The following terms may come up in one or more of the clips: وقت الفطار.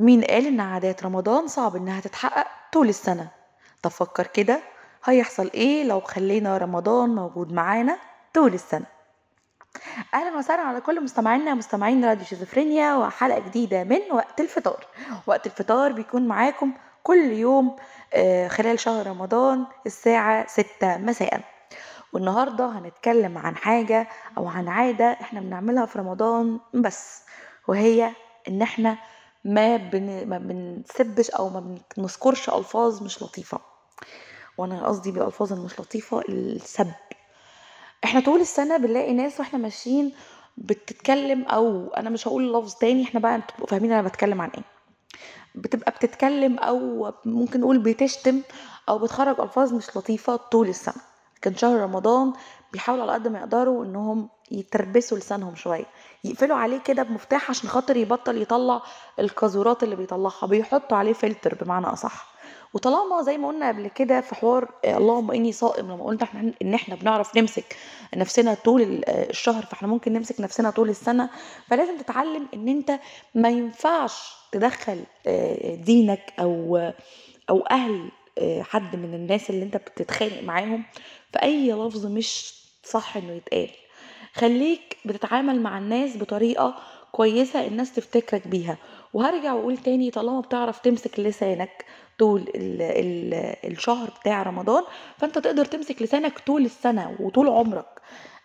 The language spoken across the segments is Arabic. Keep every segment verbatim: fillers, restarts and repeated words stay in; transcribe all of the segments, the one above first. مين قال إن عادات رمضان صعب إنها تتحقق طول السنة؟ تفكر كده هيحصل إيه لو خلينا رمضان موجود معانا طول السنة؟ أهلا وسهلا على كل مستمعينا مستمعين راديو شيزوفرنيا وحلقة جديدة من وقت الفطار. وقت الفطار بيكون معاكم كل يوم خلال شهر رمضان الساعة ستة مساء. والنهاردة هنتكلم عن حاجة أو عن عادة إحنا بنعملها في رمضان بس، وهي إن إحنا ما بن... ما بنسبش او ما بنذكرش الفاظ مش لطيفه. وانا قصدي بالالفاظ المش لطيفه السب. احنا طول السنه بنلاقي ناس واحنا ماشيين بتتكلم، او انا مش هقول لفظ تاني، احنا بقى انتوا فاهمين انا بتكلم عن ايه، بتبقى بتتكلم او ممكن نقول بتشتم او بتخرج الفاظ مش لطيفه طول السنه. كان شهر رمضان بيحاولوا على قد ما يقدروا انهم يتربسوا لسانهم شويه، يقفلوا عليه كده بمفتاح عشان خاطر يبطل يطلع القاذورات اللي بيطلعها، بيحطوا عليه فلتر بمعنى اصح. وطالما زي ما قلنا قبل كده في حوار اللهم اني صائم، لما قلنا احنا ان احنا بنعرف نمسك نفسنا طول الشهر، فاحنا ممكن نمسك نفسنا طول السنه. فلازم تتعلم ان انت ما ينفعش تدخل دينك او او اهل حد من الناس اللي انت بتتخانق معاهم في اي لفظ مش صح انه يتقال. خليك بتتعامل مع الناس بطريقة كويسة الناس تفتكرك بيها. وهرجع واقول تاني، طالما بتعرف تمسك لسانك طول ال ال الشهر بتاع رمضان، فانت تقدر تمسك لسانك طول السنة وطول عمرك.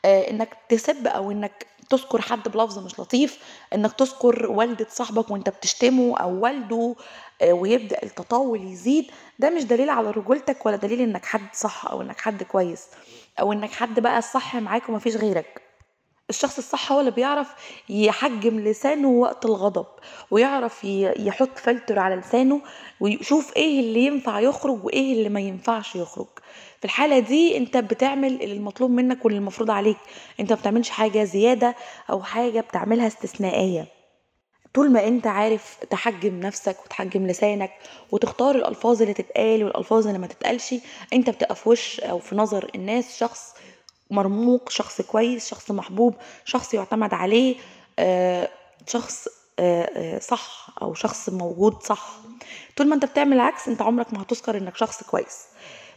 آه انك تسب او انك تذكر حد بلفظ مش لطيف، انك تذكر والدة صاحبك وانت بتشتمه او والده ويبدأ التطاول يزيد، ده مش دليل على رجولتك ولا دليل انك حد صح او انك حد كويس او انك حد بقى الصح معاك وما فيش غيرك. الشخص الصح هو اللي بيعرف يحجم لسانه وقت الغضب، ويعرف يحط فلتر على لسانه ويشوف ايه اللي ينفع يخرج وايه اللي ما ينفعش يخرج. في الحالة دي انت بتعمل المطلوب منك واللي المفروض عليك، انت ما بتعملش حاجة زيادة او حاجة بتعملها استثنائية. طول ما انت عارف تحجم نفسك وتحجم لسانك وتختار الالفاظ اللي تتقال والالفاظ اللي ما تتقالش، انت بتبقى في وش او في نظر الناس شخص مرموق، شخص كويس، شخص محبوب، شخص يعتمد عليه، آه، شخص آه، صح او شخص موجود صح. طول ما انت بتعمل عكس انت عمرك ما هتذكر انك شخص كويس.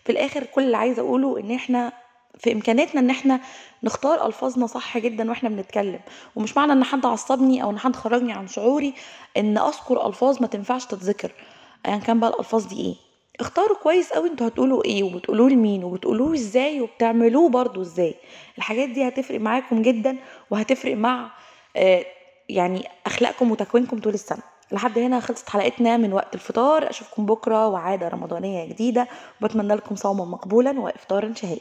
في الاخر كل اللي عايز اقوله ان احنا في امكانياتنا ان احنا نختار الفاظنا صح جدا واحنا بنتكلم. ومش معنى ان حد عصبني او ان حد خرجني عن شعوري ان اذكر الفاظ ما تنفعش تتذكر، ايا يعني كان بقى الالفاظ دي ايه. اختاروا كويس قوي انتوا هتقولوا ايه وبتقولوه لمين وبتقولوه ازاي وبتعملوه برضو ازاي. الحاجات دي هتفرق معاكم جدا وهتفرق مع آه يعني اخلاقكم وتكوينكم طول السنه. لحد هنا خلصت حلقتنا من وقت الفطار. اشوفكم بكره وعاده رمضانيه جديده، وبتمنى لكم صوما مقبولا وافطارا شهيا.